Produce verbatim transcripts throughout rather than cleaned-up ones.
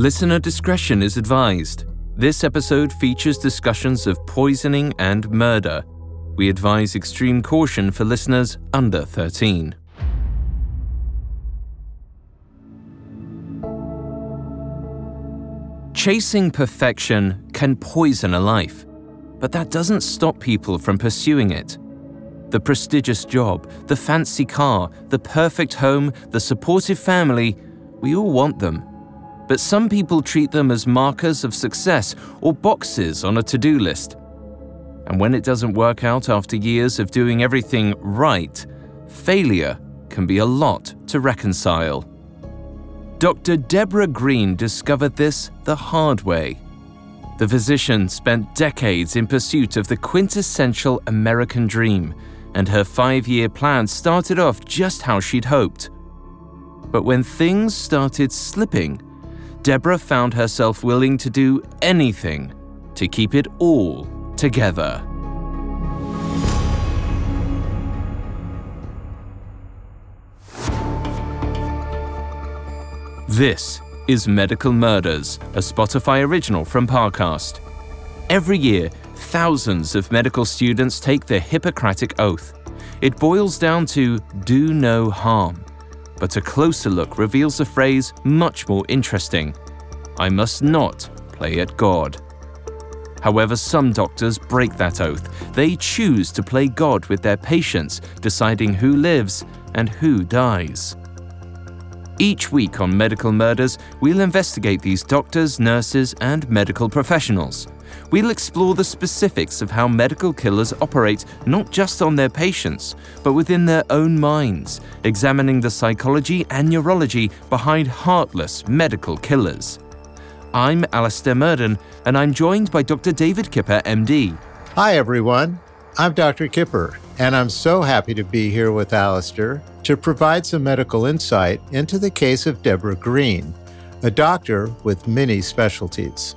Listener discretion is advised. This episode features discussions of poisoning and murder. We advise extreme caution for listeners under thirteen. Chasing perfection can poison a life, but that doesn't stop people from pursuing it. The prestigious job, the fancy car, the perfect home, the supportive family, we all want them. But some people treat them as markers of success or boxes on a to-do list. And when it doesn't work out after years of doing everything right, failure can be a lot to reconcile. Doctor Deborah Green discovered this the hard way. The physician spent decades in pursuit of the quintessential American dream, and her five-year plan started off just how she'd hoped. But when things started slipping, Deborah found herself willing to do anything to keep it all together. This is Medical Murders, a Spotify original from Parcast. Every year, thousands of medical students take the Hippocratic Oath. It boils down to do no harm. But a closer look reveals a phrase much more interesting. I must not play at God. However, some doctors break that oath. They choose to play God with their patients, deciding who lives and who dies. Each week on Medical Murders, we'll investigate these doctors, nurses, and medical professionals. We'll explore the specifics of how medical killers operate not just on their patients, but within their own minds, examining the psychology and neurology behind heartless medical killers. I'm Alistair Murdon, and I'm joined by Doctor David Kipper, M D. Hi, everyone. I'm Doctor Kipper, and I'm so happy to be here with Alistair to provide some medical insight into the case of Deborah Green, a doctor with many specialties.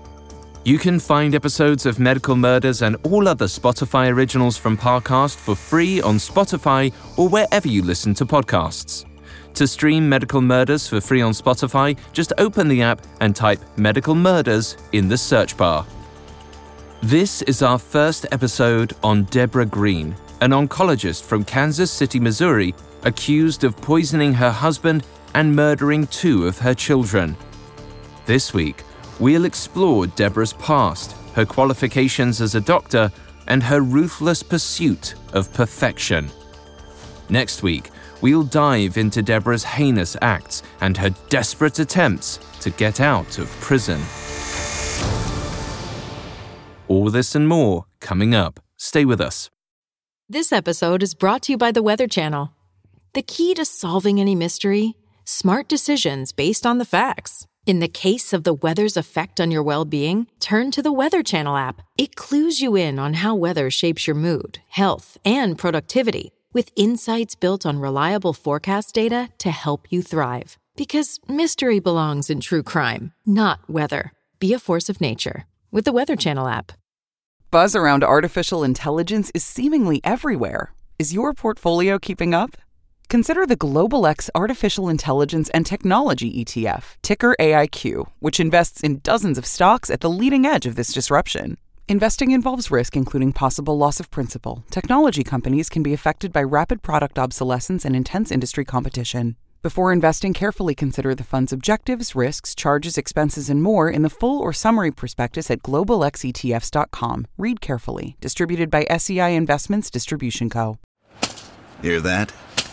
You can find episodes of Medical Murders and all other Spotify originals from Parcast for free on Spotify or wherever you listen to podcasts. To stream Medical Murders for free on Spotify, just open the app and type Medical Murders in the search bar. This is our first episode on Deborah Green, an oncologist from Kansas City, Missouri, accused of poisoning her husband and murdering two of her children. This week, we'll explore Deborah's past, her qualifications as a doctor, and her ruthless pursuit of perfection. Next week, we'll dive into Deborah's heinous acts and her desperate attempts to get out of prison. All this and more coming up. Stay with us. This episode is brought to you by the Weather Channel. The key to solving any mystery? Smart decisions based on the facts. In the case of the weather's effect on your well-being, turn to the Weather Channel app. It clues you in on how weather shapes your mood, health, and productivity, with insights built on reliable forecast data to help you thrive. Because mystery belongs in true crime, not weather. Be a force of nature with the Weather Channel app. Buzz around artificial intelligence is seemingly everywhere. Is your portfolio keeping up? Consider the Global X Artificial Intelligence and Technology E T F, ticker A I Q, which invests in dozens of stocks at the leading edge of this disruption. Investing involves risk, including possible loss of principal. Technology companies can be affected by rapid product obsolescence and intense industry competition. Before investing, carefully consider the fund's objectives, risks, charges, expenses, and more in the full or summary prospectus at global x e t f s dot com. Read carefully. Distributed by S E I Investments Distribution Co. Hear that?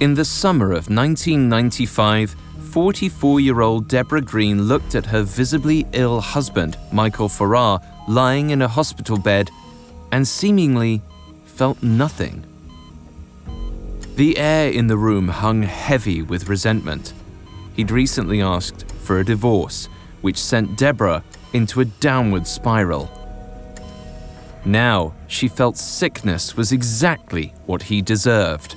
In the summer of nineteen ninety-five, forty-four-year-old Deborah Green looked at her visibly ill husband, Michael Farrar, lying in a hospital bed and seemingly felt nothing. The air in the room hung heavy with resentment. he'd recently asked for a divorce, which sent Deborah into a downward spiral. Now, she felt sickness was exactly what he deserved.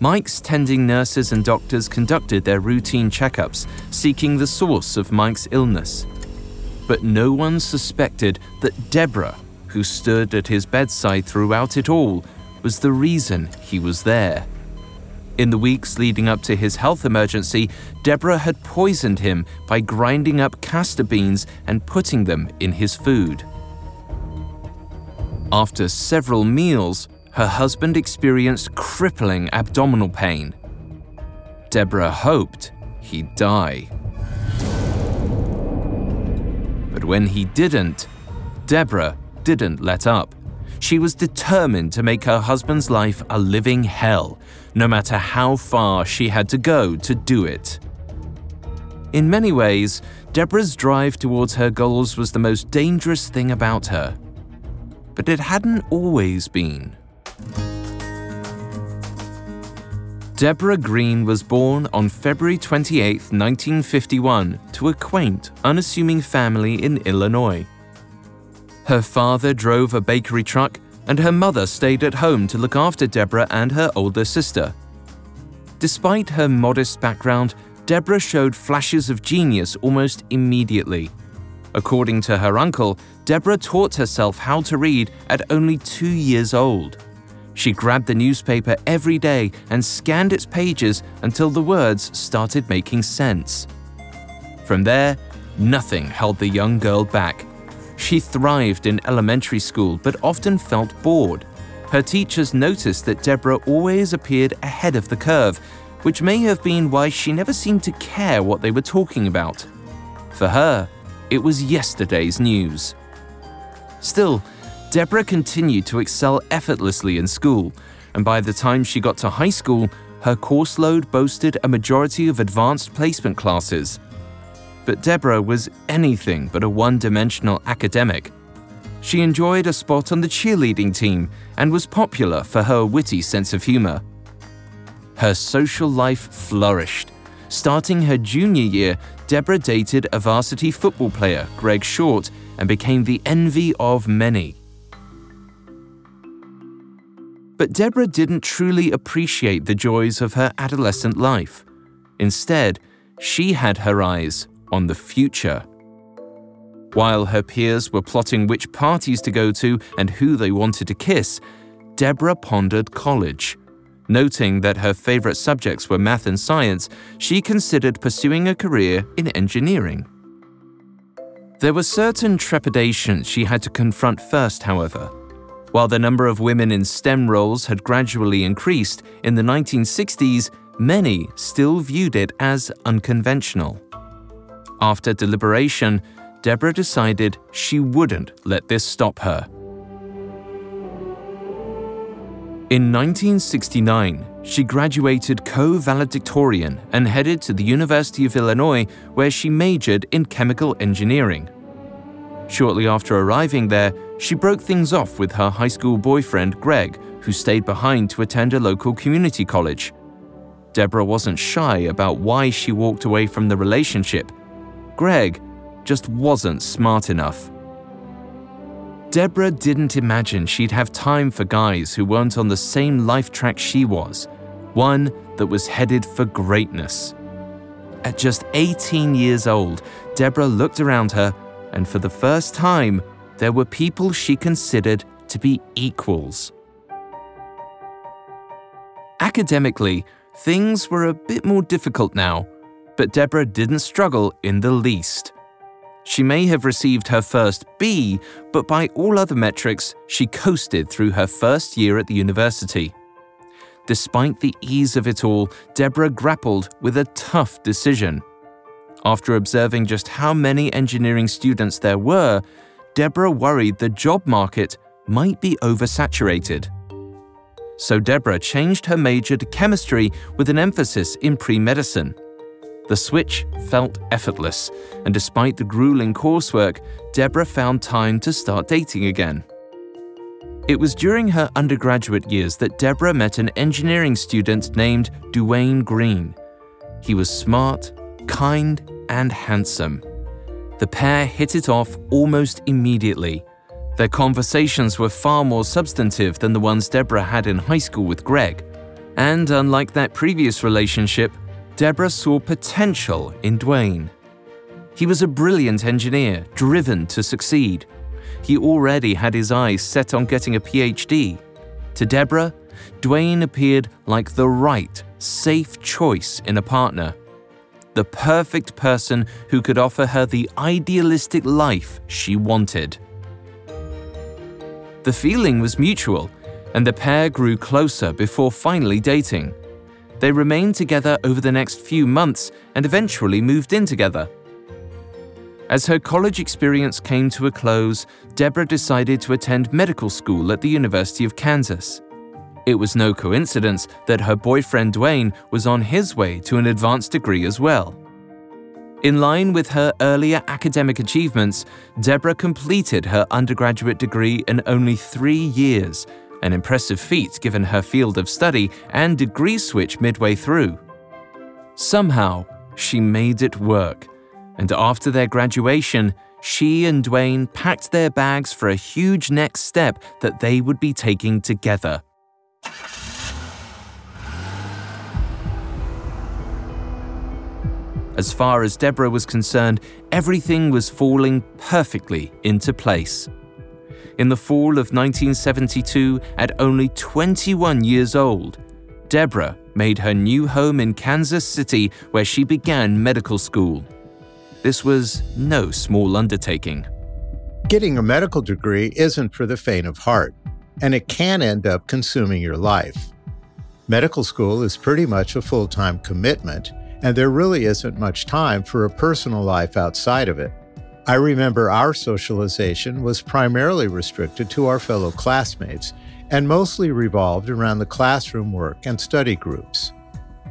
Mike's tending nurses and doctors conducted their routine checkups, seeking the source of Mike's illness. But no one suspected that Deborah, who stood at his bedside throughout it all, was the reason he was there. In the weeks leading up to his health emergency, Deborah had poisoned him by grinding up castor beans and putting them in his food. After several meals, her husband experienced crippling abdominal pain. Deborah hoped he'd die. But when he didn't, Deborah didn't let up. She was determined to make her husband's life a living hell, no matter how far she had to go to do it. In many ways, Deborah's drive towards her goals was the most dangerous thing about her. But it hadn't always been. Deborah Green was born on February twenty-eighth, nineteen fifty-one, to a quaint, unassuming family in Illinois. Her father drove a bakery truck, and her mother stayed at home to look after Deborah and her older sister. Despite her modest background, Deborah showed flashes of genius almost immediately. According to her uncle, Deborah taught herself how to read at only two years old. She grabbed the newspaper every day and scanned its pages until the words started making sense. From there, nothing held the young girl back. She thrived in elementary school but often felt bored. Her teachers noticed that Deborah always appeared ahead of the curve, which may have been why she never seemed to care what they were talking about. For her, it was yesterday's news. Still, Deborah continued to excel effortlessly in school, and by the time she got to high school, her course load boasted a majority of advanced placement classes. But Deborah was anything but a one-dimensional academic. She enjoyed a spot on the cheerleading team and was popular for her witty sense of humor. Her social life flourished. Starting her junior year, Deborah dated a varsity football player, Greg Short, and became the envy of many. But Deborah didn't truly appreciate the joys of her adolescent life. Instead, she had her eyes on the future. While her peers were plotting which parties to go to and who they wanted to kiss, Deborah pondered college. Noting that her favorite subjects were math and science, she considered pursuing a career in engineering. There were certain trepidations she had to confront first, however. While the number of women in STEM roles had gradually increased, in the nineteen sixties, many still viewed it as unconventional. After deliberation, Deborah decided she wouldn't let this stop her. In nineteen sixty-nine, she graduated co-valedictorian and headed to the University of Illinois, where she majored in chemical engineering. Shortly after arriving there, she broke things off with her high school boyfriend, Greg, who stayed behind to attend a local community college. Deborah wasn't shy about why she walked away from the relationship. Greg just wasn't smart enough. Deborah didn't imagine she'd have time for guys who weren't on the same life track she was, one that was headed for greatness. At just eighteen years old, Deborah looked around her, and for the first time, there were people she considered to be equals. Academically, things were a bit more difficult now, but Deborah didn't struggle in the least. She may have received her first B, but by all other metrics, she coasted through her first year at the university. Despite the ease of it all, Deborah grappled with a tough decision. After observing just how many engineering students there were, Deborah worried the job market might be oversaturated. So Deborah changed her major to chemistry with an emphasis in pre-medicine. The switch felt effortless, and despite the grueling coursework, Deborah found time to start dating again. It was during her undergraduate years that Deborah met an engineering student named Duane Green. He was smart, kind, and handsome. The pair hit it off almost immediately. Their conversations were far more substantive than the ones Deborah had in high school with Greg. And unlike that previous relationship, Deborah saw potential in Duane. He was a brilliant engineer, driven to succeed. He already had his eyes set on getting a P H D. To Deborah, Duane appeared like the right, safe choice in a partner. The perfect person who could offer her the idealistic life she wanted. The feeling was mutual, and the pair grew closer before finally dating. They remained together over the next few months and eventually moved in together. As her college experience came to a close, Deborah decided to attend medical school at the University of Kansas. It was no coincidence that her boyfriend Duane was on his way to an advanced degree as well. In line with her earlier academic achievements, Deborah completed her undergraduate degree in only three years, an impressive feat given her field of study and degree switch midway through. Somehow, she made it work, and after their graduation, she and Duane packed their bags for a huge next step that they would be taking together. As far as Deborah was concerned, everything was falling perfectly into place. In the fall of nineteen seventy-two, at only twenty-one years old, Deborah made her new home in Kansas City, where she began medical school. This was no small undertaking. Getting a medical degree isn't for the faint of heart, and it can end up consuming your life. Medical school is pretty much a full-time commitment, and there really isn't much time for a personal life outside of it. I remember our socialization was primarily restricted to our fellow classmates and mostly revolved around the classroom work and study groups.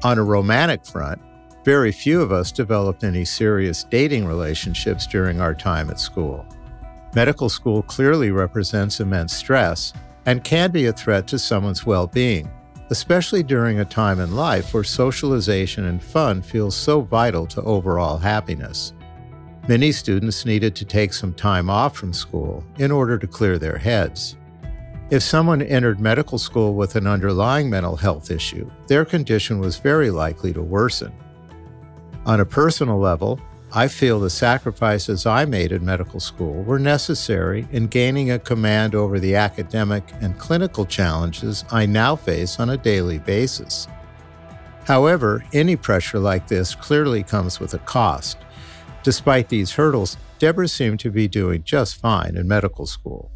On a romantic front, very few of us developed any serious dating relationships during our time at school. Medical school clearly represents immense stress and can be a threat to someone's well-being, especially during a time in life where socialization and fun feel so vital to overall happiness. Many students needed to take some time off from school in order to clear their heads. If someone entered medical school with an underlying mental health issue, their condition was very likely to worsen. On a personal level, I feel the sacrifices I made in medical school were necessary in gaining a command over the academic and clinical challenges I now face on a daily basis. However, any pressure like this clearly comes with a cost. Despite these hurdles, Deborah seemed to be doing just fine in medical school.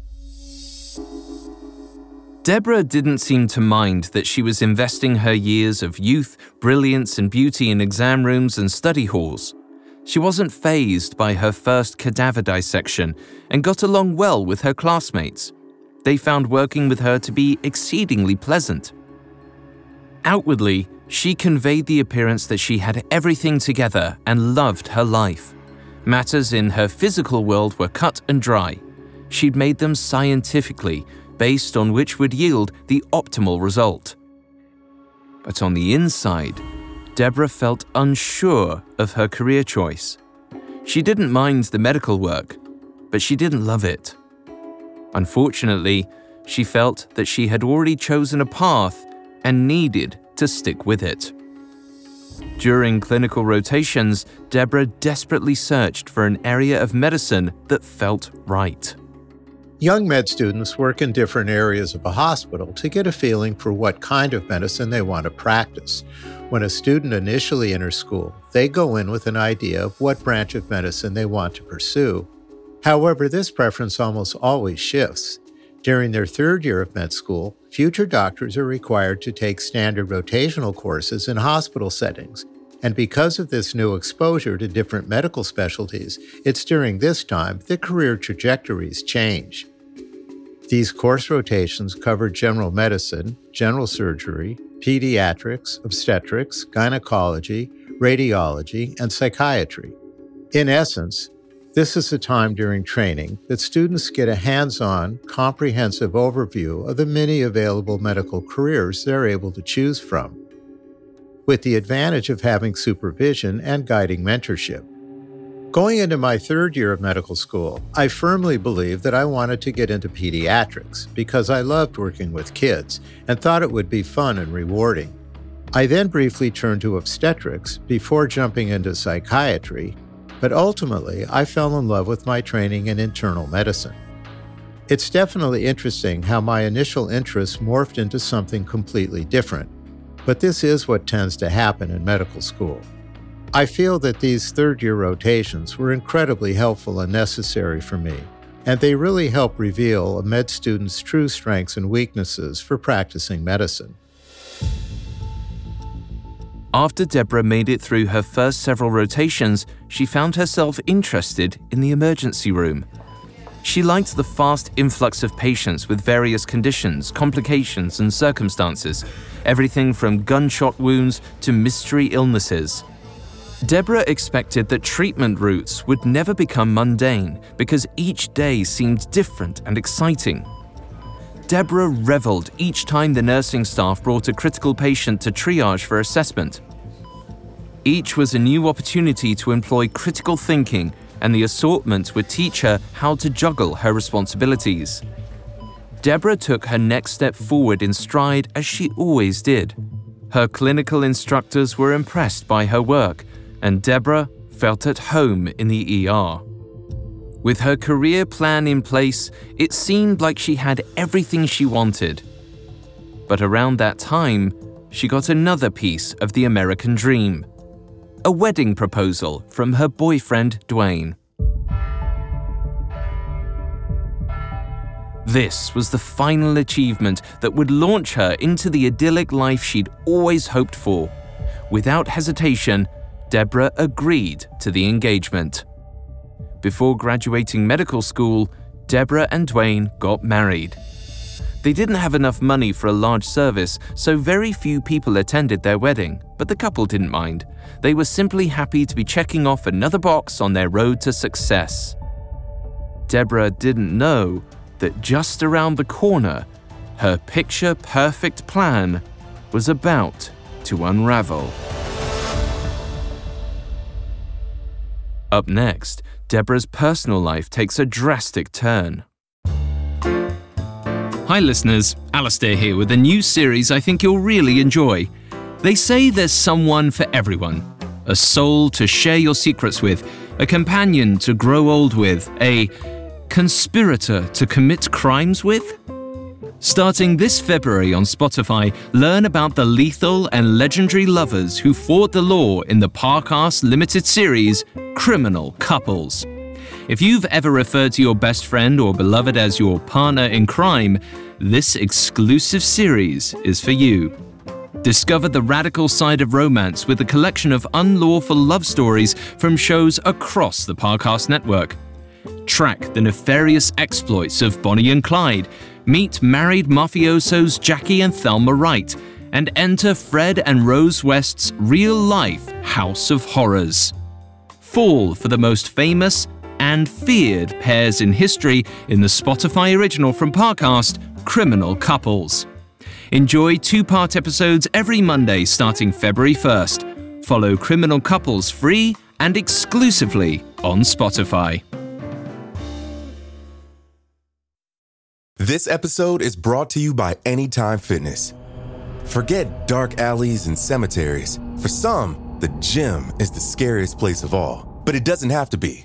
Deborah didn't seem to mind that she was investing her years of youth, brilliance, and beauty in exam rooms and study halls. She wasn't fazed by her first cadaver dissection and got along well with her classmates. They found working with her to be exceedingly pleasant. Outwardly, she conveyed the appearance that she had everything together and loved her life. Matters in her physical world were cut and dry. She'd made them scientifically, based on which would yield the optimal result. But on the inside, Deborah felt unsure of her career choice. She didn't mind the medical work, but she didn't love it. Unfortunately, she felt that she had already chosen a path and needed to stick with it. During clinical rotations, Deborah desperately searched for an area of medicine that felt right. Young med students work in different areas of a hospital to get a feeling for what kind of medicine they want to practice. When a student initially enters school, they go in with an idea of what branch of medicine they want to pursue. However, this preference almost always shifts. During their third year of med school, future doctors are required to take standard rotational courses in hospital settings. And because of this new exposure to different medical specialties, it's during this time that career trajectories change. These course rotations cover general medicine, general surgery, pediatrics, obstetrics, gynecology, radiology, and psychiatry. In essence, this is the time during training that students get a hands-on, comprehensive overview of the many available medical careers they're able to choose from. with the advantage of having supervision and guiding mentorship. Going into my third year of medical school, I firmly believed that I wanted to get into pediatrics because I loved working with kids and thought it would be fun and rewarding. I then briefly turned to obstetrics before jumping into psychiatry, but ultimately I fell in love with my training in internal medicine. It's definitely interesting how my initial interest morphed into something completely different, but this is what tends to happen in medical school. I feel that these third-year rotations were incredibly helpful and necessary for me, and they really help reveal a med student's true strengths and weaknesses for practicing medicine. After Deborah made it through her first several rotations, she found herself interested in the emergency room. She liked the fast influx of patients with various conditions, complications, and circumstances, everything from gunshot wounds to mystery illnesses. Deborah expected that treatment routes would never become mundane because each day seemed different and exciting. Deborah reveled each time the nursing staff brought a critical patient to triage for assessment. Each was a new opportunity to employ critical thinking, and the assortment would teach her how to juggle her responsibilities. Deborah took her next step forward in stride, as she always did. Her clinical instructors were impressed by her work, and Deborah felt at home in the E R. With her career plan in place, it seemed like she had everything she wanted. But around that time, she got another piece of the American dream: a wedding proposal from her boyfriend, Duane. This was the final achievement that would launch her into the idyllic life she'd always hoped for. Without hesitation, Deborah agreed to the engagement. Before graduating medical school, Deborah and Duane got married. They didn't have enough money for a large service, so very few people attended their wedding, but the couple didn't mind. They were simply happy to be checking off another box on their road to success. Deborah didn't know that just around the corner, her picture-perfect plan was about to unravel. Up next, Deborah's personal life takes a drastic turn. Hi listeners, Alistair here with a new series I think you'll really enjoy. They say there's someone for everyone. A soul to share your secrets with, a companion to grow old with, a conspirator to commit crimes with? Starting this February on Spotify, learn about the lethal and legendary lovers who fought the law in the Parcast limited series, Criminal Couples. If you've ever referred to your best friend or beloved as your partner in crime, this exclusive series is for you. Discover the radical side of romance with a collection of unlawful love stories from shows across the Parcast network. Track the nefarious exploits of Bonnie and Clyde, meet married mafiosos Jackie and Thelma Wright, and enter Fred and Rose West's real-life House of Horrors. Fall for the most famous and feared pairs in history in the Spotify original from Parcast, Criminal Couples. Enjoy two-part episodes every Monday starting February first. Follow Criminal Couples free and exclusively on Spotify. This episode is brought to you by Anytime Fitness. Forget dark alleys and cemeteries. For some, the gym is the scariest place of all, but it doesn't have to be.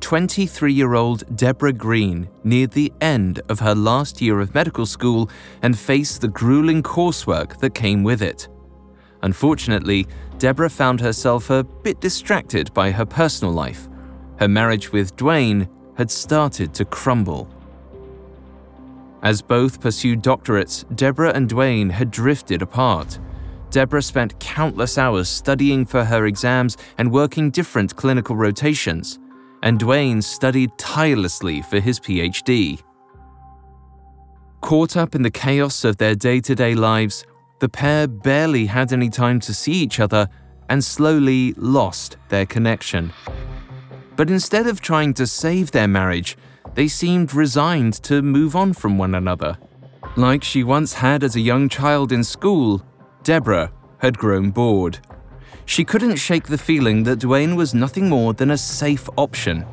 twenty-three-year-old Deborah Green neared the end of her last year of medical school and faced the grueling coursework that came with it. Unfortunately, Deborah found herself a bit distracted by her personal life. Her marriage with Duane had started to crumble. As both pursued doctorates, Deborah and Duane had drifted apart. Deborah spent countless hours studying for her exams and working different clinical rotations. and Duane studied tirelessly for his PhD. Caught up in the chaos of their day-to-day lives, the pair barely had any time to see each other and slowly lost their connection. But instead of trying to save their marriage, they seemed resigned to move on from one another. Like she once had as a young child in school, Deborah had grown bored. She couldn't shake the feeling that Duane was nothing more than a safe option.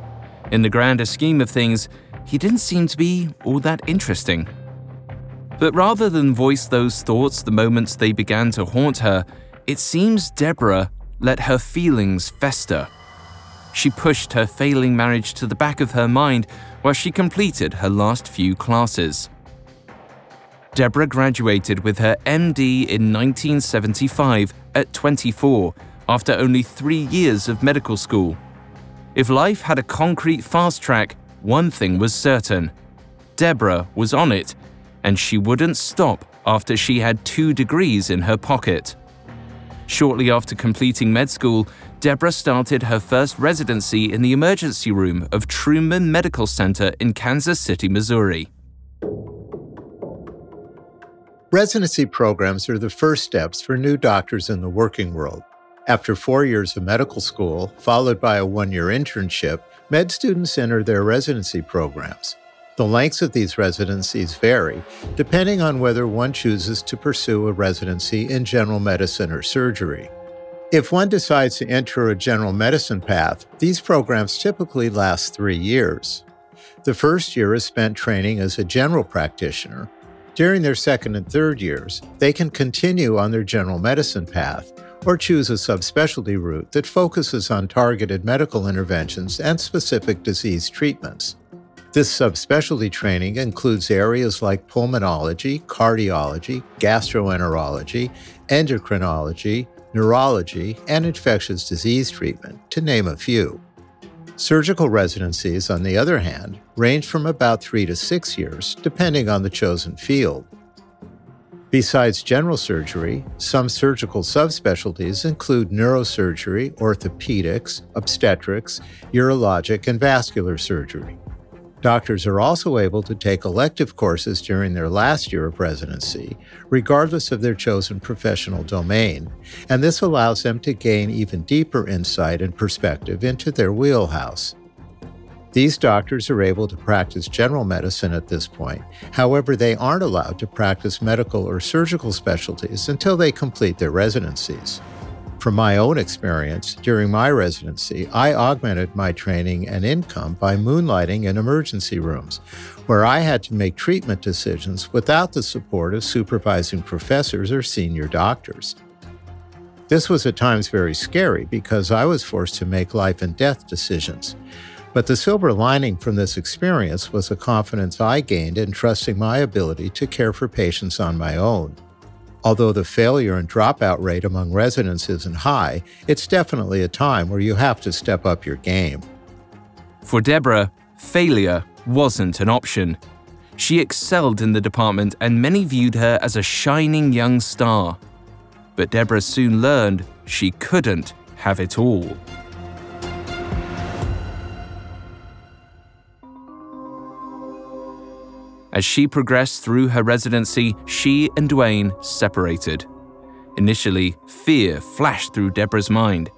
In the grander scheme of things, he didn't seem to be all that interesting. But rather than voice those thoughts the moment they began to haunt her, it seems Deborah let her feelings fester. She pushed her failing marriage to the back of her mind while she completed her last few classes. Deborah graduated with her M D in nineteen seventy-five at twenty-four, after only three years of medical school. If life had a concrete fast track, one thing was certain. Deborah was on it, and she wouldn't stop after she had two degrees in her pocket. Shortly after completing med school, Deborah started her first residency in the emergency room of Truman Medical Center in Kansas City, Missouri. Residency programs are the first steps for new doctors in the working world. After four years of medical school, followed by a one-year internship, med students enter their residency programs. The lengths of these residencies vary, depending on whether one chooses to pursue a residency in general medicine or surgery. If one decides to enter a general medicine path, these programs typically last three years. The first year is spent training as a general practitioner. During their second and third years, they can continue on their general medicine path or choose a subspecialty route that focuses on targeted medical interventions and specific disease treatments. This subspecialty training includes areas like pulmonology, cardiology, gastroenterology, endocrinology, neurology, and infectious disease treatment, to name a few. Surgical residencies, on the other hand, range from about three to six years, depending on the chosen field. Besides general surgery, some surgical subspecialties include neurosurgery, orthopedics, obstetrics, urologic, and vascular surgery. Doctors are also able to take elective courses during their last year of residency, regardless of their chosen professional domain, and this allows them to gain even deeper insight and perspective into their wheelhouse. These doctors are able to practice general medicine at this point. However, they aren't allowed to practice medical or surgical specialties until they complete their residencies. From my own experience, during my residency, I augmented my training and income by moonlighting in emergency rooms, where I had to make treatment decisions without the support of supervising professors or senior doctors. This was at times very scary because I was forced to make life and death decisions. But the silver lining from this experience was the confidence I gained in trusting my ability to care for patients on my own. Although the failure and dropout rate among residents isn't high, it's definitely a time where you have to step up your game. For Deborah, failure wasn't an option. She excelled in the department and many viewed her as a shining young star. But Deborah soon learned she couldn't have it all. As she progressed through her residency, she and Duane separated. Initially, fear flashed through Deborah's mind.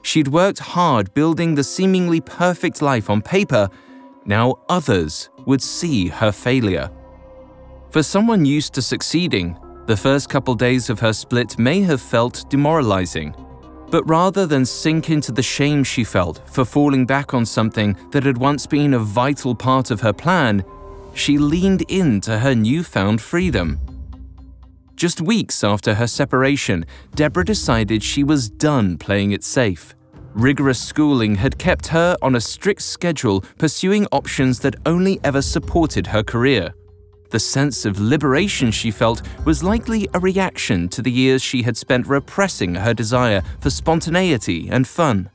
She'd worked hard building the seemingly perfect life on paper. Now others would see her failure. For someone used to succeeding, the first couple days of her split may have felt demoralizing. But rather than sink into the shame she felt for falling back on something that had once been a vital part of her plan, she leaned into her newfound freedom. Just weeks after her separation, Deborah decided she was done playing it safe. Rigorous schooling had kept her on a strict schedule, pursuing options that only ever supported her career. The sense of liberation she felt was likely a reaction to the years she had spent repressing her desire for spontaneity and fun.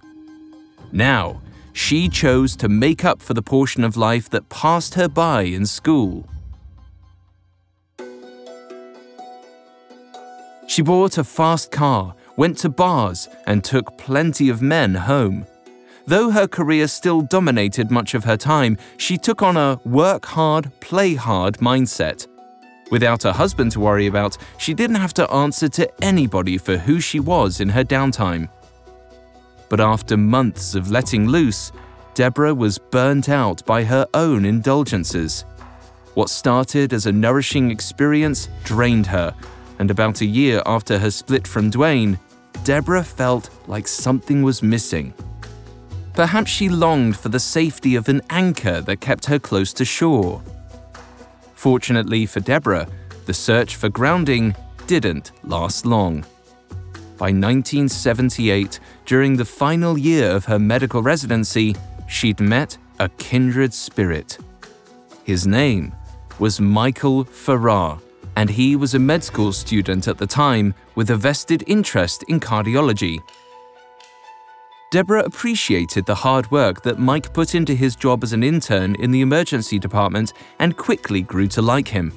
Now, she chose to make up for the portion of life that passed her by in school. She bought a fast car, went to bars, and took plenty of men home. Though her career still dominated much of her time, she took on a work-hard, play-hard mindset. Without a husband to worry about, she didn't have to answer to anybody for who she was in her downtime. But after months of letting loose, Deborah was burnt out by her own indulgences. What started as a nourishing experience drained her, and about a year after her split from Duane, Deborah felt like something was missing. Perhaps she longed for the safety of an anchor that kept her close to shore. Fortunately for Deborah, the search for grounding didn't last long. By nineteen seventy-eight, during the final year of her medical residency, she'd met a kindred spirit. His name was Michael Farrar, and he was a med school student at the time with a vested interest in cardiology. Deborah appreciated the hard work that Mike put into his job as an intern in the emergency department and quickly grew to like him.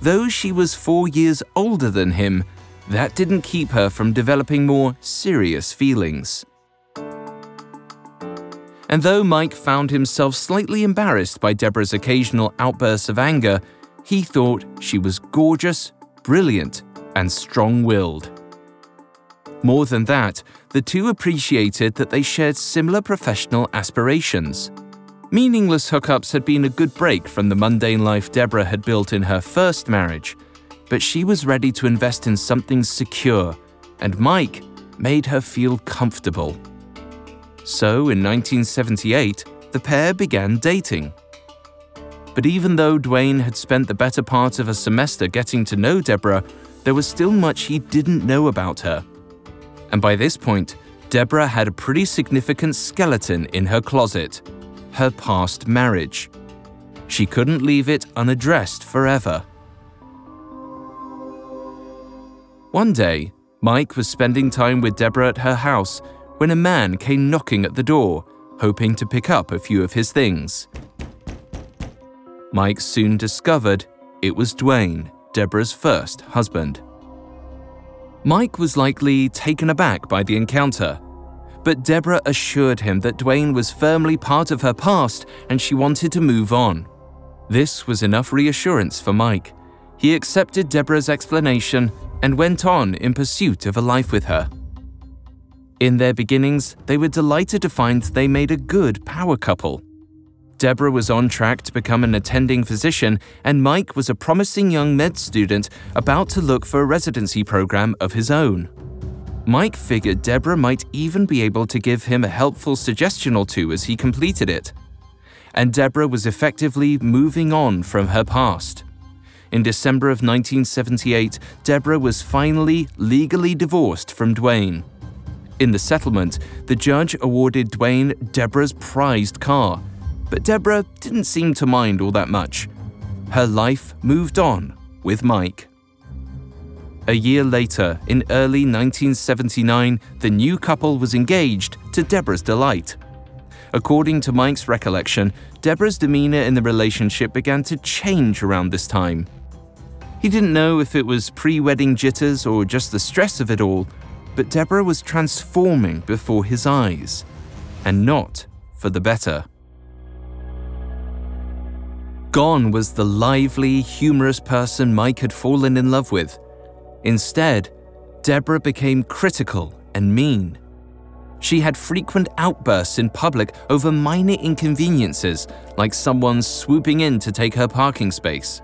Though she was four years older than him, that didn't keep her from developing more serious feelings. And though Mike found himself slightly embarrassed by Deborah's occasional outbursts of anger, he thought she was gorgeous, brilliant, and strong-willed. More than that, the two appreciated that they shared similar professional aspirations. Meaningless hookups had been a good break from the mundane life Deborah had built in her first marriage, but she was ready to invest in something secure, and Mike made her feel comfortable. So in nineteen seventy-eight, the pair began dating. But even though Duane had spent the better part of a semester getting to know Deborah, there was still much he didn't know about her. And by this point, Deborah had a pretty significant skeleton in her closet, her past marriage. She couldn't leave it unaddressed forever. One day, Mike was spending time with Deborah at her house when a man came knocking at the door, hoping to pick up a few of his things. Mike soon discovered it was Duane, Deborah's first husband. Mike was likely taken aback by the encounter, but Deborah assured him that Duane was firmly part of her past and she wanted to move on. This was enough reassurance for Mike. He accepted Deborah's explanation and went on in pursuit of a life with her. In their beginnings, they were delighted to find they made a good power couple. Deborah was on track to become an attending physician, and Mike was a promising young med student about to look for a residency program of his own. Mike figured Deborah might even be able to give him a helpful suggestion or two as he completed it. And Deborah was effectively moving on from her past. In December of nineteen seventy-eight, Deborah was finally legally divorced from Duane. In the settlement, the judge awarded Duane Deborah's prized car, but Deborah didn't seem to mind all that much. Her life moved on with Mike. A year later, in early nineteen seventy-nine, the new couple was engaged, to Deborah's delight. According to Mike's recollection, Deborah's demeanor in the relationship began to change around this time. He didn't know if it was pre-wedding jitters or just the stress of it all, but Deborah was transforming before his eyes, and not for the better. Gone was the lively, humorous person Mike had fallen in love with. Instead, Deborah became critical and mean. She had frequent outbursts in public over minor inconveniences, like someone swooping in to take her parking space.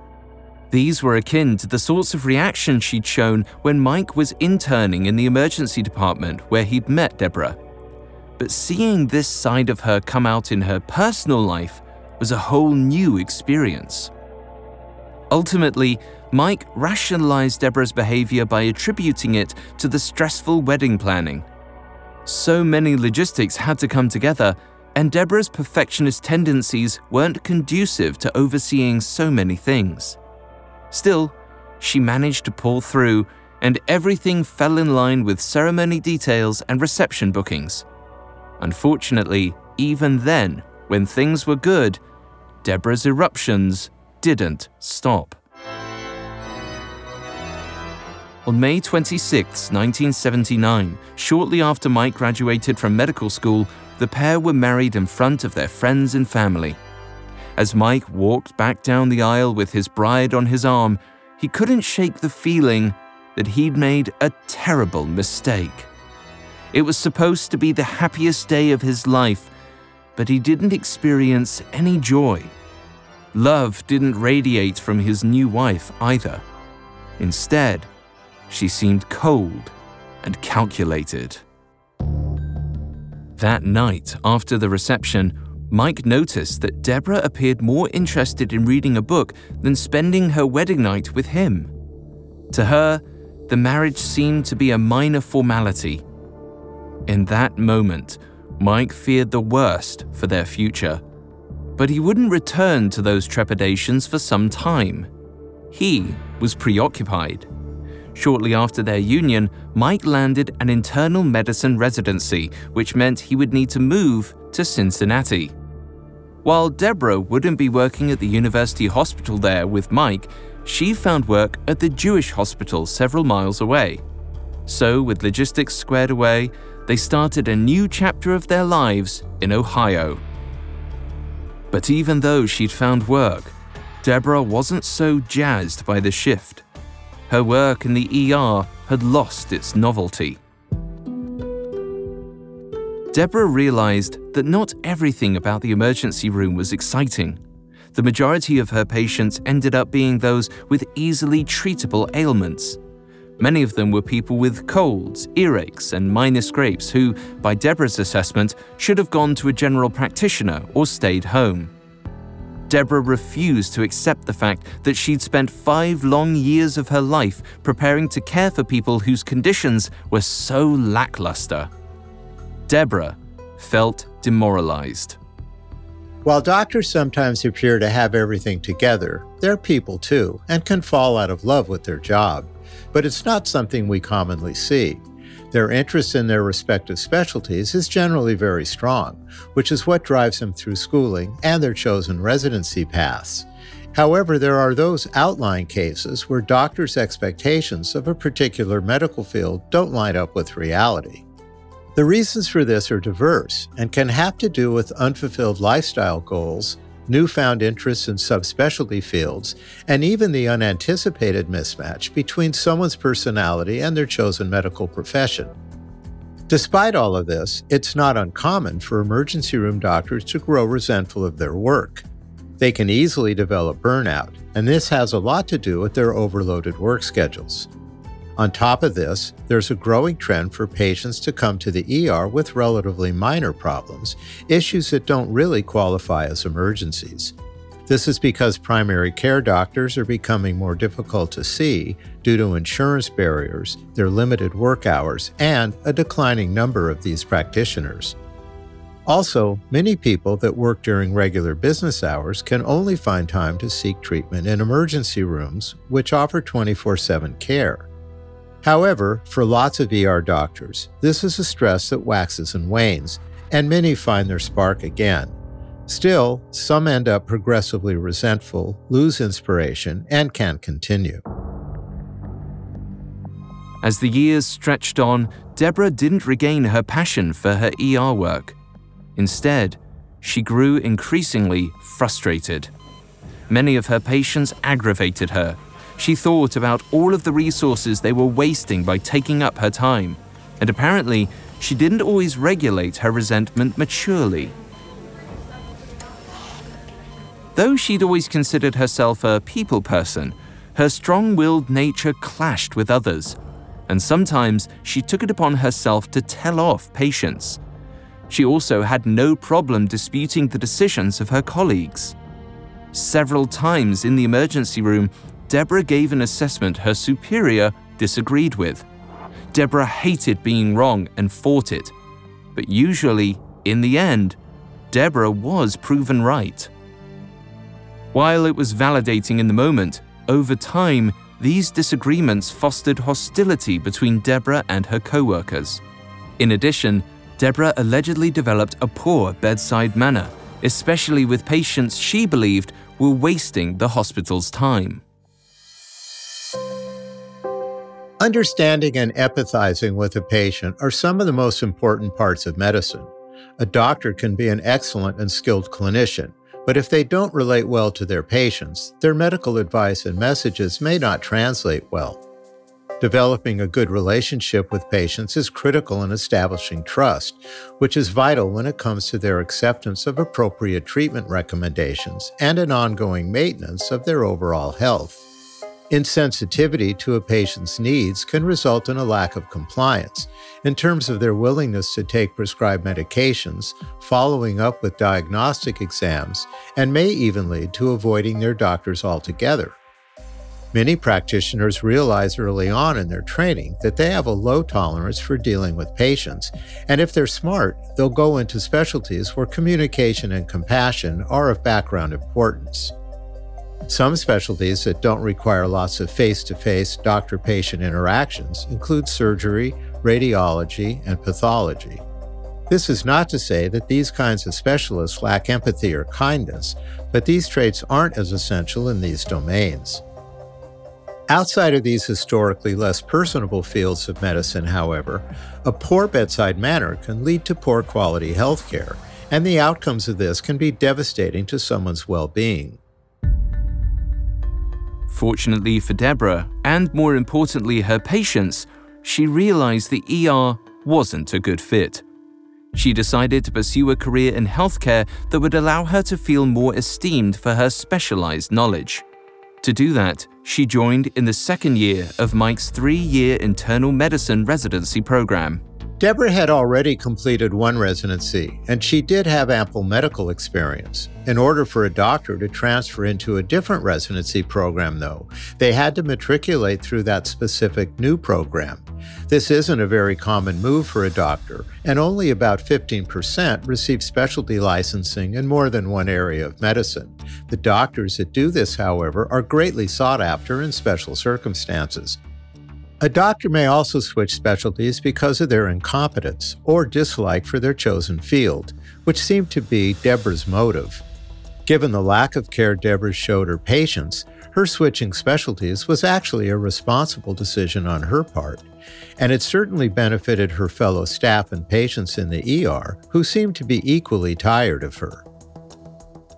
These were akin to the sorts of reactions she'd shown when Mike was interning in the emergency department where he'd met Deborah. But seeing this side of her come out in her personal life was a whole new experience. Ultimately, Mike rationalized Deborah's behavior by attributing it to the stressful wedding planning. So many logistics had to come together, and Deborah's perfectionist tendencies weren't conducive to overseeing so many things. Still, she managed to pull through, and everything fell in line with ceremony details and reception bookings. Unfortunately, even then, when things were good, Deborah's eruptions didn't stop. On May twenty-sixth, nineteen seventy-nine, shortly after Mike graduated from medical school, The pair were married in front of their friends and family. As Mike walked back down the aisle with his bride on his arm, he couldn't shake the feeling that he'd made a terrible mistake. It was supposed to be the happiest day of his life, but he didn't experience any joy. Love didn't radiate from his new wife either. Instead, she seemed cold and calculated. That night, after the reception, Mike noticed that Deborah appeared more interested in reading a book than spending her wedding night with him. To her, the marriage seemed to be a minor formality. In that moment, Mike feared the worst for their future. But he wouldn't return to those trepidations for some time. He was preoccupied. Shortly after their union, Mike landed an internal medicine residency, which meant he would need to move to Cincinnati. While Deborah wouldn't be working at the university hospital there with Mike, she found work at the Jewish hospital several miles away. So, with logistics squared away, they started a new chapter of their lives in Ohio. But even though she'd found work, Deborah wasn't so jazzed by the shift. Her work in the E R had lost its novelty. Deborah realized that not everything about the emergency room was exciting. The majority of her patients ended up being those with easily treatable ailments. Many of them were people with colds, earaches, and minor scrapes who, by Deborah's assessment, should have gone to a general practitioner or stayed home. Deborah refused to accept the fact that she'd spent five long years of her life preparing to care for people whose conditions were so lackluster. Deborah felt demoralized. While doctors sometimes appear to have everything together, they're people too, and can fall out of love with their job. But it's not something we commonly see. Their interest in their respective specialties is generally very strong, which is what drives them through schooling and their chosen residency paths. However, there are those outlying cases where doctors' expectations of a particular medical field don't line up with reality. The reasons for this are diverse and can have to do with unfulfilled lifestyle goals, newfound interests in subspecialty fields, and even the unanticipated mismatch between someone's personality and their chosen medical profession. Despite all of this, it's not uncommon for emergency room doctors to grow resentful of their work. They can easily develop burnout, and this has a lot to do with their overloaded work schedules. On top of this, there's a growing trend for patients to come to the E R with relatively minor problems, issues that don't really qualify as emergencies. This is because primary care doctors are becoming more difficult to see due to insurance barriers, their limited work hours, and a declining number of these practitioners. Also, many people that work during regular business hours can only find time to seek treatment in emergency rooms, which offer twenty-four seven care. However, for lots of E R doctors, this is a stress that waxes and wanes, and many find their spark again. Still, some end up progressively resentful, lose inspiration, and can't continue. As the years stretched on, Deborah didn't regain her passion for her E R work. Instead, she grew increasingly frustrated. Many of her patients aggravated her. She thought about all of the resources they were wasting by taking up her time, and apparently, she didn't always regulate her resentment maturely. Though she'd always considered herself a people person, her strong-willed nature clashed with others, and sometimes she took it upon herself to tell off patients. She also had no problem disputing the decisions of her colleagues. Several times in the emergency room, Deborah gave an assessment her superior disagreed with. Deborah hated being wrong and fought it. But usually, in the end, Deborah was proven right. While it was validating in the moment, over time, these disagreements fostered hostility between Deborah and her co-workers. In addition, Deborah allegedly developed a poor bedside manner, especially with patients she believed were wasting the hospital's time. Understanding and empathizing with a patient are some of the most important parts of medicine. A doctor can be an excellent and skilled clinician, but if they don't relate well to their patients, their medical advice and messages may not translate well. Developing a good relationship with patients is critical in establishing trust, which is vital when it comes to their acceptance of appropriate treatment recommendations and an ongoing maintenance of their overall health. Insensitivity to a patient's needs can result in a lack of compliance in terms of their willingness to take prescribed medications, following up with diagnostic exams, and may even lead to avoiding their doctors altogether. Many practitioners realize early on in their training that they have a low tolerance for dealing with patients, and if they're smart, they'll go into specialties where communication and compassion are of background importance. Some specialties that don't require lots of face-to-face doctor-patient interactions include surgery, radiology, and pathology. This is not to say that these kinds of specialists lack empathy or kindness, but these traits aren't as essential in these domains. Outside of these historically less personable fields of medicine, however, a poor bedside manner can lead to poor quality health care, and the outcomes of this can be devastating to someone's well-being. Fortunately for Deborah, and more importantly her patients, she realized the E R wasn't a good fit. She decided to pursue a career in healthcare that would allow her to feel more esteemed for her specialized knowledge. To do that, she joined in the second year of Mike's three-year internal medicine residency program. Deborah had already completed one residency, and she did have ample medical experience. In order for a doctor to transfer into a different residency program, though, they had to matriculate through that specific new program. This isn't a very common move for a doctor, and only about fifteen percent receive specialty licensing in more than one area of medicine. The doctors that do this, however, are greatly sought after in special circumstances. A doctor may also switch specialties because of their incompetence or dislike for their chosen field, which seemed to be Deborah's motive. Given the lack of care Deborah showed her patients, her switching specialties was actually a responsible decision on her part, and it certainly benefited her fellow staff and patients in the E R, who seemed to be equally tired of her.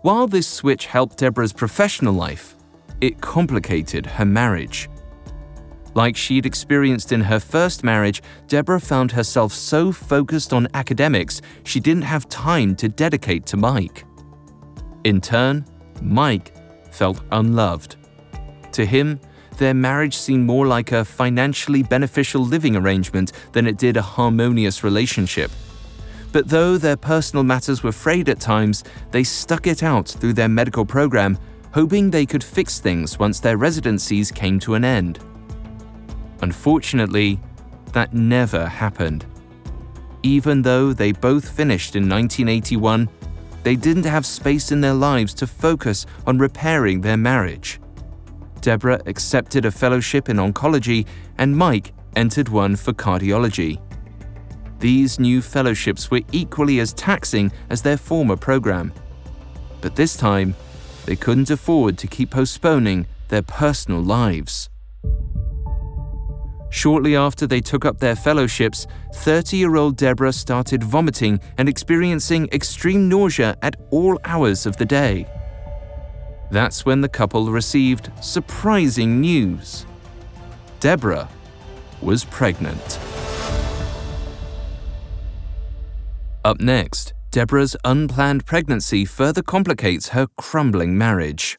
While this switch helped Deborah's professional life, it complicated her marriage. Like she'd experienced in her first marriage, Deborah found herself so focused on academics she didn't have time to dedicate to Mike. In turn, Mike felt unloved. To him, their marriage seemed more like a financially beneficial living arrangement than it did a harmonious relationship. But though their personal matters were frayed at times, they stuck it out through their medical program, hoping they could fix things once their residencies came to an end. Unfortunately, that never happened. Even though they both finished in nineteen eighty-one, they didn't have space in their lives to focus on repairing their marriage. Deborah accepted a fellowship in oncology, and Mike entered one for cardiology. These new fellowships were equally as taxing as their former program. But this time, they couldn't afford to keep postponing their personal lives. Shortly after they took up their fellowships, thirty-year-old Deborah started vomiting and experiencing extreme nausea at all hours of the day. That's when the couple received surprising news. Deborah was pregnant. Up next, Deborah's unplanned pregnancy further complicates her crumbling marriage.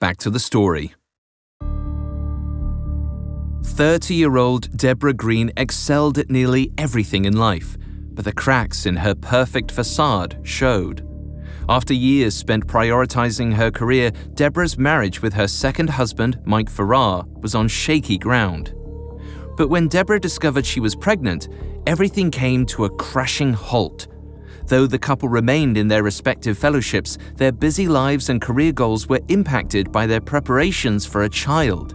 back to the story. thirty-year-old Deborah Green excelled at nearly everything in life, but the cracks in her perfect facade showed. After years spent prioritizing her career, Deborah's marriage with her second husband, Mike Farrar, was on shaky ground. But when Deborah discovered she was pregnant, everything came to a crashing halt. Though the couple remained in their respective fellowships, their busy lives and career goals were impacted by their preparations for a child.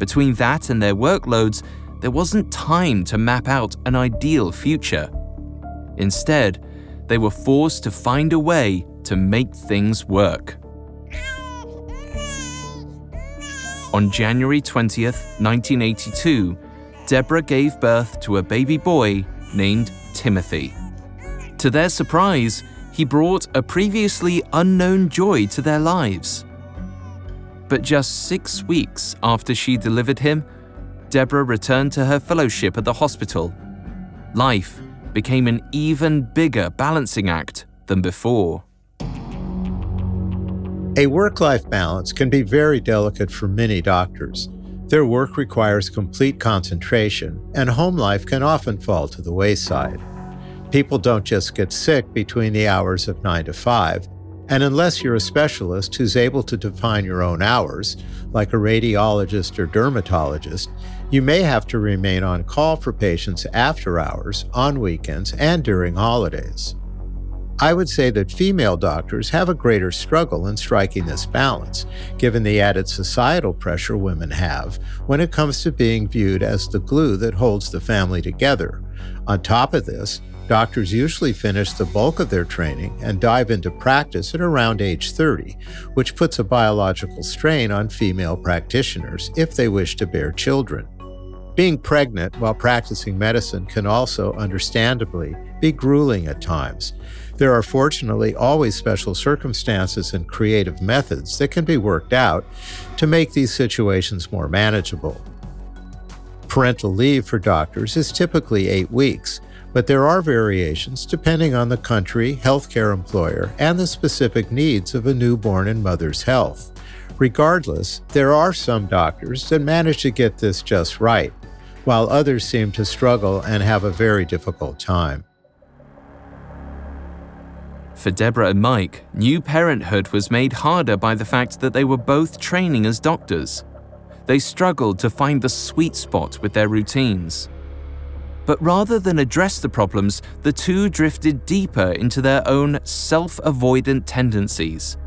Between that and their workloads, there wasn't time to map out an ideal future. Instead, they were forced to find a way to make things work. On January twentieth, nineteen eighty-two, Deborah gave birth to a baby boy named Timothy. To their surprise, he brought a previously unknown joy to their lives. But just six weeks after she delivered him, Deborah returned to her fellowship at the hospital. Life became an even bigger balancing act than before. A work-life balance can be very delicate for many doctors. Their work requires complete concentration, and home life can often fall to the wayside. People don't just get sick between the hours of nine to five, and unless you're a specialist who's able to define your own hours, like a radiologist or dermatologist, you may have to remain on call for patients after hours, on weekends, and during holidays. I would say that female doctors have a greater struggle in striking this balance, given the added societal pressure women have when it comes to being viewed as the glue that holds the family together. On top of this, doctors usually finish the bulk of their training and dive into practice at around age thirty, which puts a biological strain on female practitioners if they wish to bear children. Being pregnant while practicing medicine can also, understandably, be grueling at times. There are fortunately always special circumstances and creative methods that can be worked out to make these situations more manageable. Parental leave for doctors is typically eight weeks, but there are variations depending on the country, healthcare employer, and the specific needs of a newborn and mother's health. Regardless, there are some doctors that manage to get this just right, while others seem to struggle and have a very difficult time. For Deborah and Mike, new parenthood was made harder by the fact that they were both training as doctors. They struggled to find the sweet spot with their routines. But rather than address the problems, the two drifted deeper into their own self-avoidant tendencies.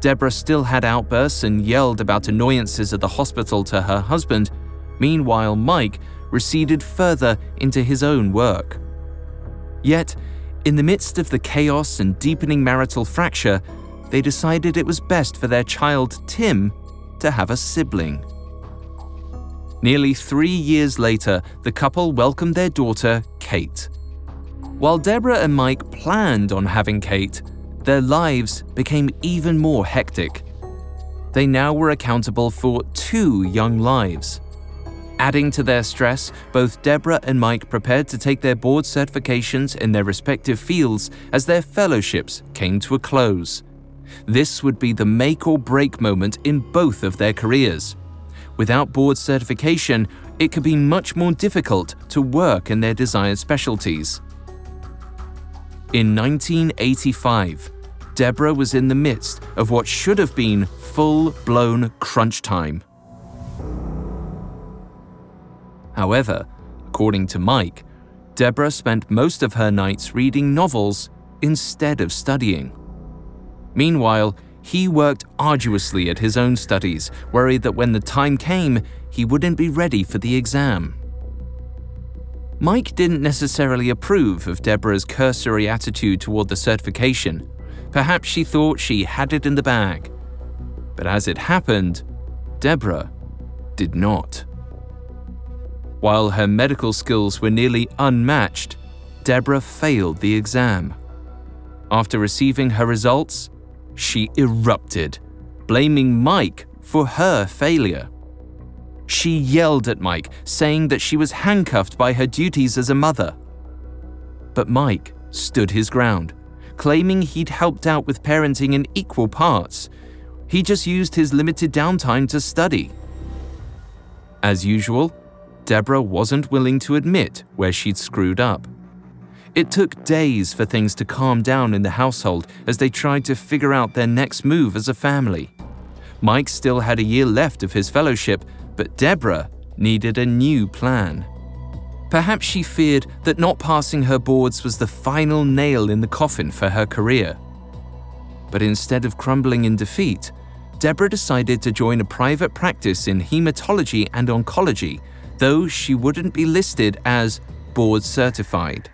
Deborah still had outbursts and yelled about annoyances at the hospital to her husband. Meanwhile, Mike receded further into his own work. Yet, in the midst of the chaos and deepening marital fracture, they decided it was best for their child, Tim, to have a sibling. Nearly three years later, the couple welcomed their daughter, Kate. While Deborah and Mike planned on having Kate, their lives became even more hectic. They now were accountable for two young lives. Adding to their stress, both Deborah and Mike prepared to take their board certifications in their respective fields as their fellowships came to a close. This would be the make or break moment in both of their careers. Without board certification, it could be much more difficult to work in their desired specialties. In nineteen eighty-five, Deborah was in the midst of what should have been full-blown crunch time. However, according to Mike, Deborah spent most of her nights reading novels instead of studying. Meanwhile, he worked arduously at his own studies, worried that when the time came, he wouldn't be ready for the exam. Mike didn't necessarily approve of Deborah's cursory attitude toward the certification. Perhaps she thought she had it in the bag. But as it happened, Deborah did not. While her medical skills were nearly unmatched, Deborah failed the exam. After receiving her results, she erupted, blaming Mike for her failure. She yelled at Mike, saying that she was handcuffed by her duties as a mother. But Mike stood his ground, claiming he'd helped out with parenting in equal parts. He just used his limited downtime to study. As usual, Deborah wasn't willing to admit where she'd screwed up. It took days for things to calm down in the household as they tried to figure out their next move as a family. Mike still had a year left of his fellowship, but Deborah needed a new plan. Perhaps she feared that not passing her boards was the final nail in the coffin for her career. But instead of crumbling in defeat, Deborah decided to join a private practice in hematology and oncology, though she wouldn't be listed as board certified.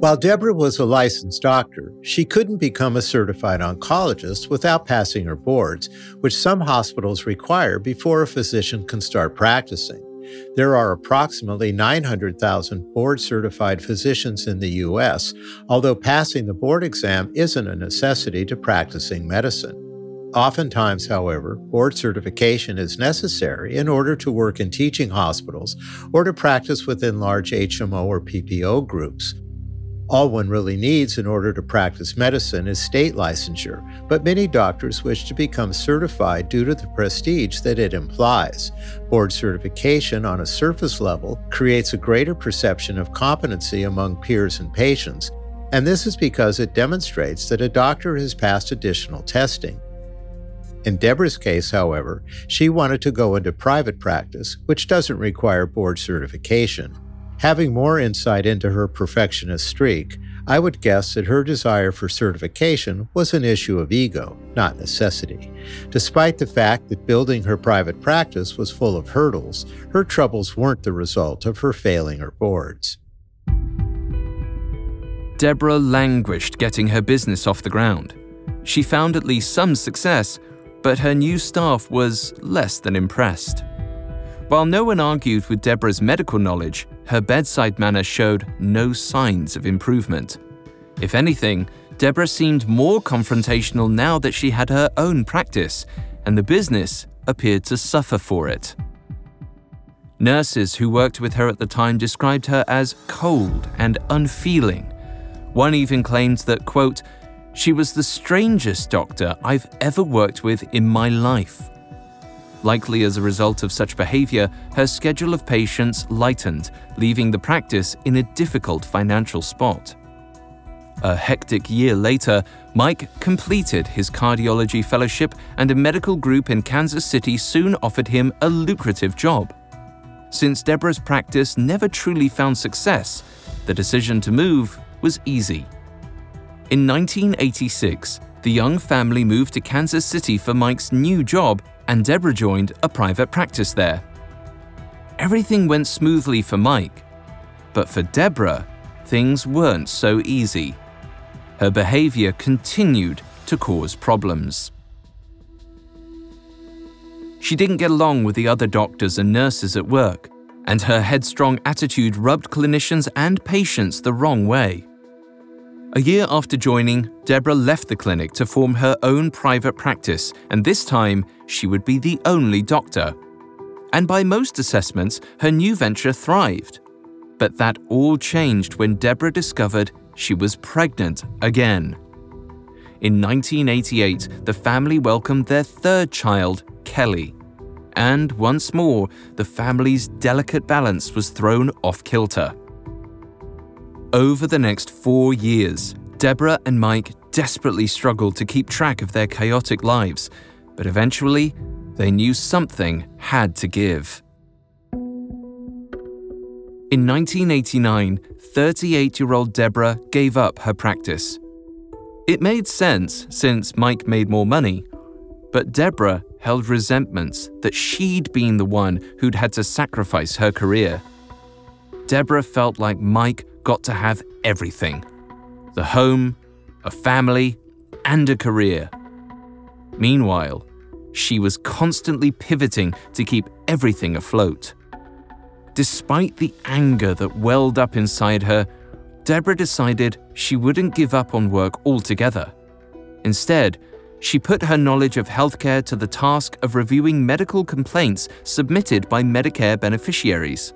While Deborah was a licensed doctor, she couldn't become a certified oncologist without passing her boards, which some hospitals require before a physician can start practicing. There are approximately nine hundred thousand board-certified physicians in the U S, although passing the board exam isn't a necessity to practicing medicine. Oftentimes, however, board certification is necessary in order to work in teaching hospitals or to practice within large H M O or P P O groups. All one really needs in order to practice medicine is state licensure, but many doctors wish to become certified due to the prestige that it implies. Board certification on a surface level creates a greater perception of competency among peers and patients, and this is because it demonstrates that a doctor has passed additional testing. In Deborah's case, however, she wanted to go into private practice, which doesn't require board certification. Having more insight into her perfectionist streak, I would guess that her desire for certification was an issue of ego, not necessity. Despite the fact that building her private practice was full of hurdles, her troubles weren't the result of her failing her boards. Deborah languished getting her business off the ground. She found at least some success, but her new staff was less than impressed. While no one argued with Deborah's medical knowledge, her bedside manner showed no signs of improvement. If anything, Deborah seemed more confrontational now that she had her own practice, and the business appeared to suffer for it. Nurses who worked with her at the time described her as cold and unfeeling. One even claimed that, quote, "She was the strangest doctor I've ever worked with in my life." Likely as a result of such behavior, her schedule of patients lightened, leaving the practice in a difficult financial spot. A hectic year later, Mike completed his cardiology fellowship, and a medical group in Kansas City soon offered him a lucrative job. Since Deborah's practice never truly found success, the decision to move was easy. In nineteen eighty-six, the young family moved to Kansas City for Mike's new job, and Deborah joined a private practice there. Everything went smoothly for Mike, but for Deborah, things weren't so easy. Her behavior continued to cause problems. She didn't get along with the other doctors and nurses at work, and her headstrong attitude rubbed clinicians and patients the wrong way. A year after joining, Deborah left the clinic to form her own private practice, and this time, she would be the only doctor. And by most assessments, her new venture thrived. But that all changed when Deborah discovered she was pregnant again. In nineteen eighty-eight, the family welcomed their third child, Kelly. And once more, the family's delicate balance was thrown off kilter. Over the next four years, Deborah and Mike desperately struggled to keep track of their chaotic lives, but eventually, they knew something had to give. In nineteen eighty-nine, thirty-eight-year-old Deborah gave up her practice. It made sense since Mike made more money, but Deborah held resentments that she'd been the one who'd had to sacrifice her career. Deborah felt like Mike got to have everything: the home, a family, and a career. Meanwhile, she was constantly pivoting to keep everything afloat. Despite the anger that welled up inside her, Deborah decided she wouldn't give up on work altogether. Instead, she put her knowledge of healthcare to the task of reviewing medical complaints submitted by Medicare beneficiaries.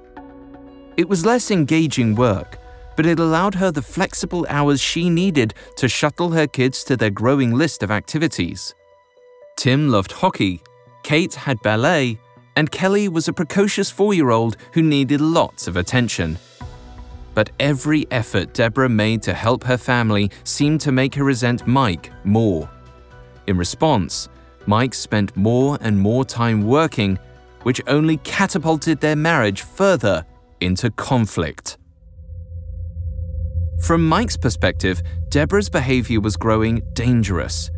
It was less engaging work, but it allowed her the flexible hours she needed to shuttle her kids to their growing list of activities. Tim loved hockey, Kate had ballet, and Kelly was a precocious four-year-old who needed lots of attention. But every effort Deborah made to help her family seemed to make her resent Mike more. In response, Mike spent more and more time working, which only catapulted their marriage further into conflict. From Mike's perspective, Deborah's behavior was growing dangerous.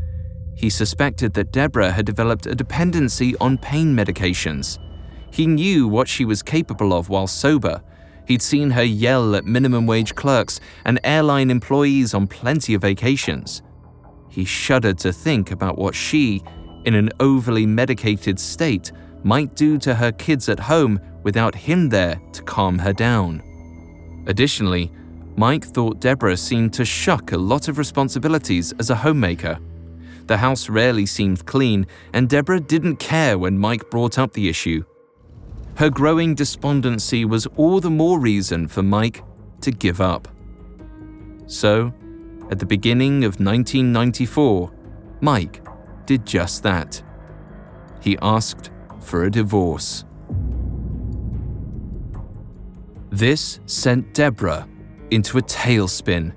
He suspected that Deborah had developed a dependency on pain medications. He knew what she was capable of while sober. He'd seen her yell at minimum wage clerks and airline employees on plenty of vacations. He shuddered to think about what she, in an overly medicated state, might do to her kids at home without him there to calm her down. Additionally, Mike thought Deborah seemed to shuck a lot of responsibilities as a homemaker. The house rarely seemed clean, and Deborah didn't care when Mike brought up the issue. Her growing despondency was all the more reason for Mike to give up. So, at the beginning of nineteen ninety-four, Mike did just that. He asked for a divorce. This sent Deborah into a tailspin.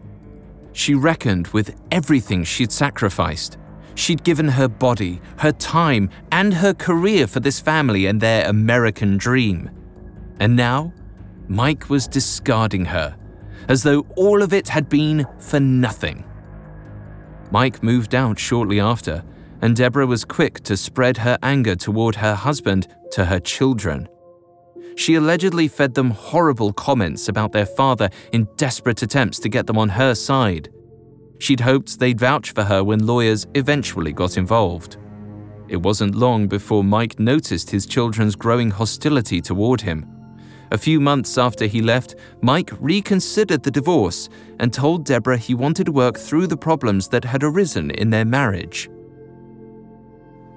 She reckoned with everything she'd sacrificed. She'd given her body, her time, and her career for this family and their American dream. And now, Mike was discarding her, as though all of it had been for nothing. Mike moved out shortly after, and Deborah was quick to spread her anger toward her husband to her children. She allegedly fed them horrible comments about their father in desperate attempts to get them on her side. She'd hoped they'd vouch for her when lawyers eventually got involved. It wasn't long before Mike noticed his children's growing hostility toward him. A few months after he left, Mike reconsidered the divorce and told Deborah he wanted to work through the problems that had arisen in their marriage.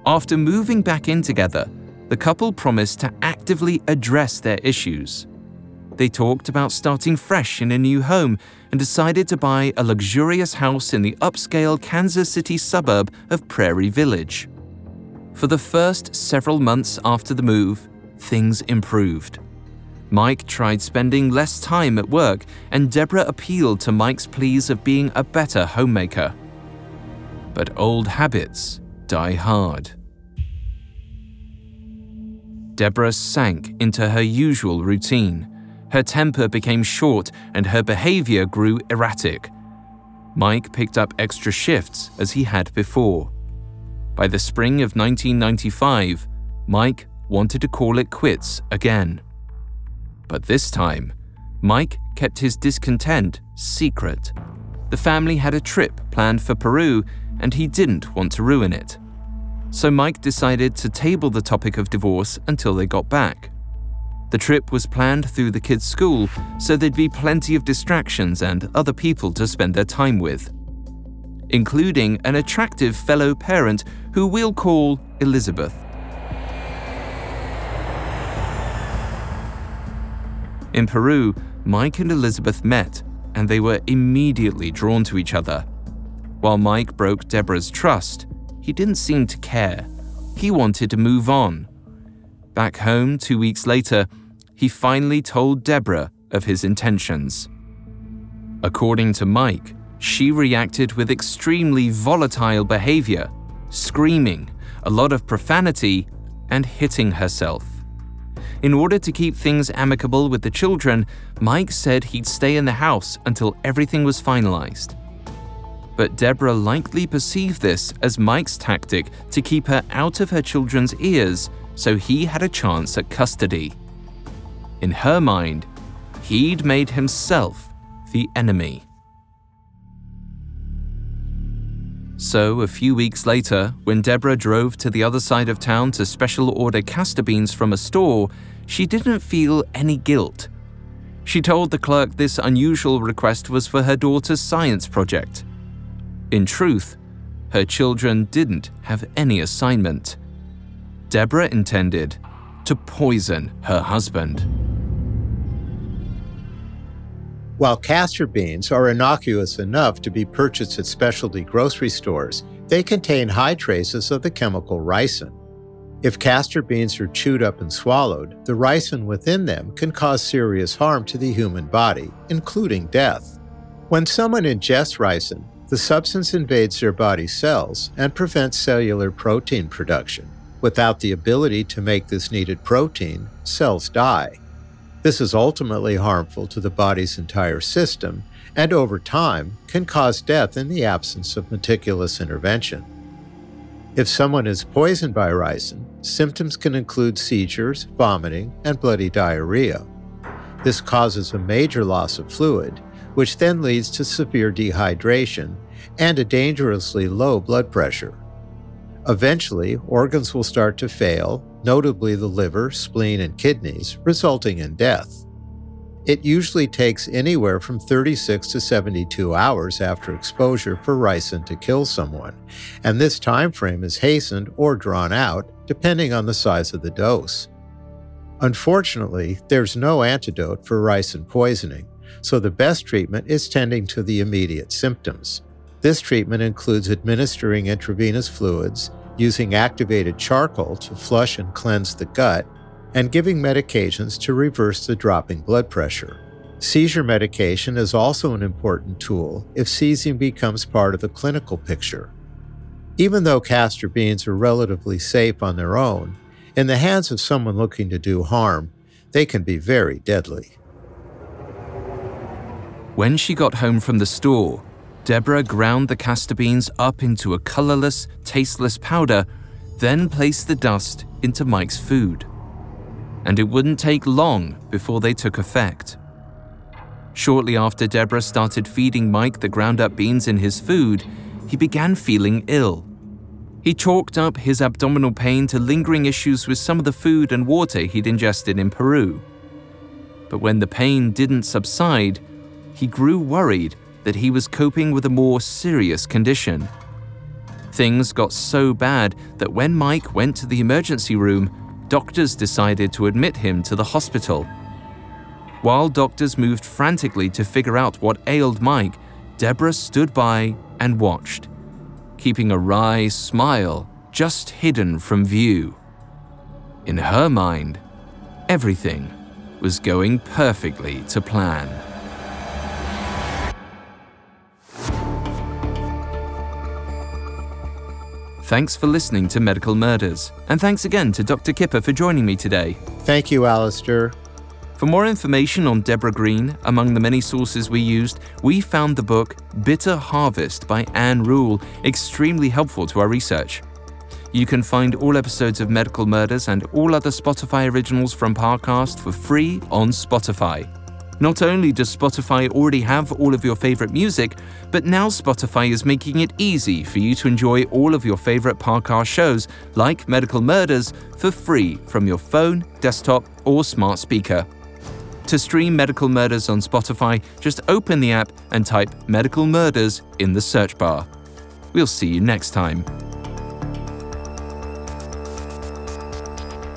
After moving back in together, the couple promised to actively address their issues. They talked about starting fresh in a new home and decided to buy a luxurious house in the upscale Kansas City suburb of Prairie Village. For the first several months after the move, things improved. Mike tried spending less time at work, and Deborah appealed to Mike's pleas of being a better homemaker. But old habits die hard. Deborah sank into her usual routine. Her temper became short and her behavior grew erratic. Mike picked up extra shifts as he had before. By the spring of nineteen ninety-five, Mike wanted to call it quits again. But this time, Mike kept his discontent secret. The family had a trip planned for Peru and he didn't want to ruin it. So Mike decided to table the topic of divorce until they got back. The trip was planned through the kids' school, so there'd be plenty of distractions and other people to spend their time with, including an attractive fellow parent who we'll call Elizabeth. In Peru, Mike and Elizabeth met, and they were immediately drawn to each other. While Mike broke Deborah's trust, he didn't seem to care. He wanted to move on. Back home two weeks later, he finally told Deborah of his intentions. According to Mike, she reacted with extremely volatile behavior, screaming, a lot of profanity, and hitting herself. In order to keep things amicable with the children, Mike said he'd stay in the house until everything was finalized. But Deborah likely perceived this as Mike's tactic to keep her out of her children's ears, so he had a chance at custody. In her mind, he'd made himself the enemy. So a few weeks later, when Deborah drove to the other side of town to special order castor beans from a store, she didn't feel any guilt. She told the clerk this unusual request was for her daughter's science project. In truth, her children didn't have any assignment. Deborah intended to poison her husband. While castor beans are innocuous enough to be purchased at specialty grocery stores, they contain high traces of the chemical ricin. If castor beans are chewed up and swallowed, the ricin within them can cause serious harm to the human body, including death. When someone ingests ricin, the substance invades their body cells and prevents cellular protein production. Without the ability to make this needed protein, cells die. This is ultimately harmful to the body's entire system and over time can cause death in the absence of meticulous intervention. If someone is poisoned by ricin, symptoms can include seizures, vomiting, and bloody diarrhea. This causes a major loss of fluid, which then leads to severe dehydration and a dangerously low blood pressure. Eventually, organs will start to fail, notably the liver, spleen, and kidneys, resulting in death. It usually takes anywhere from thirty-six to seventy-two hours after exposure for ricin to kill someone, and this time frame is hastened or drawn out, depending on the size of the dose. Unfortunately, there's no antidote for ricin poisoning, so the best treatment is tending to the immediate symptoms. This treatment includes administering intravenous fluids, using activated charcoal to flush and cleanse the gut, and giving medications to reverse the dropping blood pressure. Seizure medication is also an important tool if seizing becomes part of the clinical picture. Even though castor beans are relatively safe on their own, in the hands of someone looking to do harm, they can be very deadly. When she got home from the store, Deborah ground the castor beans up into a colorless, tasteless powder, then placed the dust into Mike's food. And it wouldn't take long before they took effect. Shortly after Deborah started feeding Mike the ground-up beans in his food, he began feeling ill. He chalked up his abdominal pain to lingering issues with some of the food and water he'd ingested in Peru. But when the pain didn't subside, he grew worried that he was coping with a more serious condition. Things got so bad that when Mike went to the emergency room, doctors decided to admit him to the hospital. While doctors moved frantically to figure out what ailed Mike, Deborah stood by and watched, keeping a wry smile just hidden from view. In her mind, everything was going perfectly to plan. Thanks for listening to Medical Murders, and thanks again to Doctor Kipper for joining me today. Thank you, Alistair. For more information on Deborah Green, among the many sources we used, we found the book Bitter Harvest by Anne Rule extremely helpful to our research. You can find all episodes of Medical Murders and all other Spotify originals from Parcast for free on Spotify. Not only does Spotify already have all of your favorite music, but now Spotify is making it easy for you to enjoy all of your favorite Parcast shows, like Medical Murders, for free from your phone, desktop, or smart speaker. To stream Medical Murders on Spotify, just open the app and type Medical Murders in the search bar. We'll see you next time.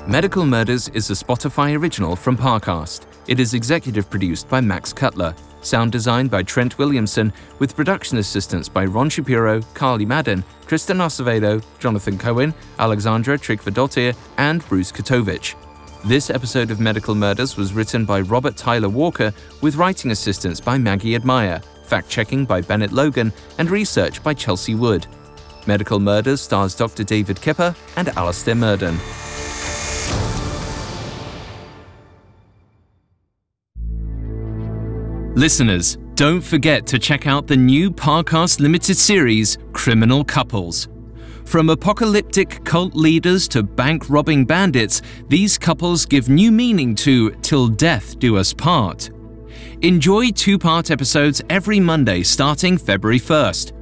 Medical Murders is a Spotify original from Parcast. It is executive produced by Max Cutler, sound designed by Trent Williamson, with production assistance by Ron Shapiro, Carly Madden, Kristen Acevedo, Jonathan Cohen, Alexandra Trigvedottir, and Bruce Kotovich. This episode of Medical Murders was written by Robert Tyler Walker, with writing assistance by Maggie Admire, fact-checking by Bennett Logan, and research by Chelsea Wood. Medical Murders stars Doctor David Kipper and Alistair Murdon. Listeners, don't forget to check out the new Parcast Limited series, Criminal Couples. From apocalyptic cult leaders to bank-robbing bandits, these couples give new meaning to Till Death Do Us Part. Enjoy two-part episodes every Monday starting February first.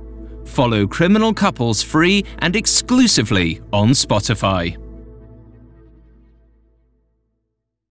Follow Criminal Couples free and exclusively on Spotify.